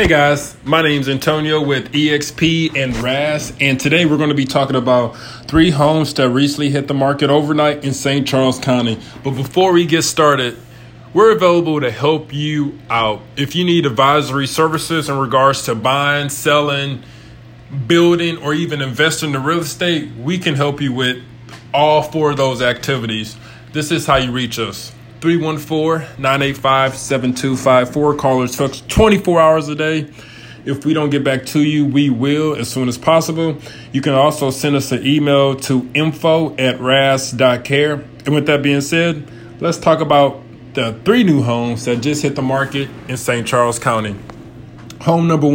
Hey guys, my name's Antonio with eXp and RAS, and today we're going to be talking about three homes that recently hit the market overnight in St. Charles County. But before we get started, we're available to help you out. If you need advisory services in regards to buying, selling, building, or even investing in real estate, we can help you with all four of those activities. This is how you reach us. 314-985-7254. Callers, folks, 24 hours a day. If we don't get back to you, we will as soon as possible. You can also send us an email to info@ras.care. And with that being said, let's talk about the three new homes that just hit the market in St. Charles County. Home number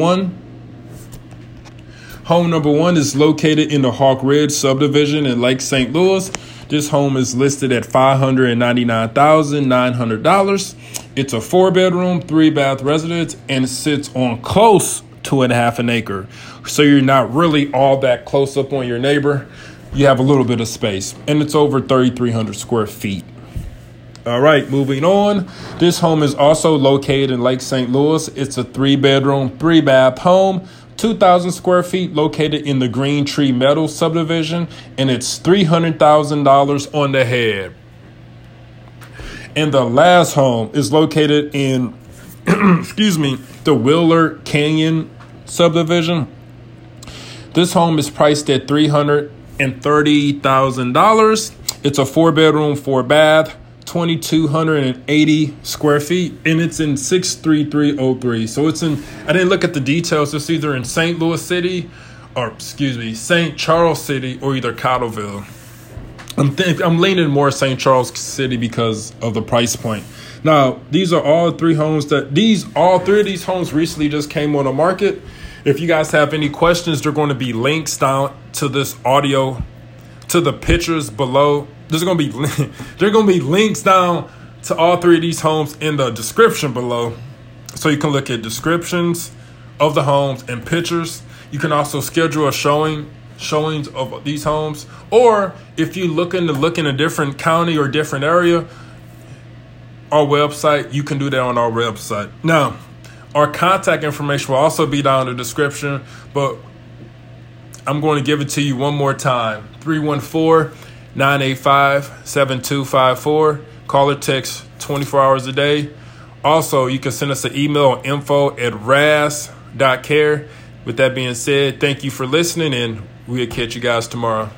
one is located in the Hawk Ridge subdivision in Lake St. Louis. This home is listed at $599,900. It's a 4-bedroom, 3-bath residence and sits on close to 1/2 an acre. So you're not really all that close up on your neighbor. You have a little bit of space and it's over 3,300 square feet. All right, moving on. This home is also located in Lake St. Louis. It's a 3-bedroom, 3-bath home, 2,000 square feet, located in the Green Tree Metal subdivision, and it's $300,000 on the head. And the last home is located in, the Willard Canyon subdivision. This home is priced at $330,000. It's a 4-bedroom, 4-bath, 2,280 square feet, and it's in 63303. So it's in, I didn't look at the details. It's either in St. Charles City or either Cottleville. I'm leaning more St. Charles City because of the price point. Now, all three of these homes recently just came on the market. If you guys have any questions, there are going to be links down to this audio, to the pictures below. There's going to be links down to all three of these homes in the description below. So you can look at descriptions of the homes and pictures. You can also schedule a showings of these homes. Or if you look in a different county or different area, our website, you can do that on our website. Now, our contact information will also be down in the description, but I'm going to give it to you one more time. 314-985-7254. Call or text 24 hours a day. Also, you can send us an email at info@ras.care. With that being said, thank you for listening, and we'll catch you guys tomorrow.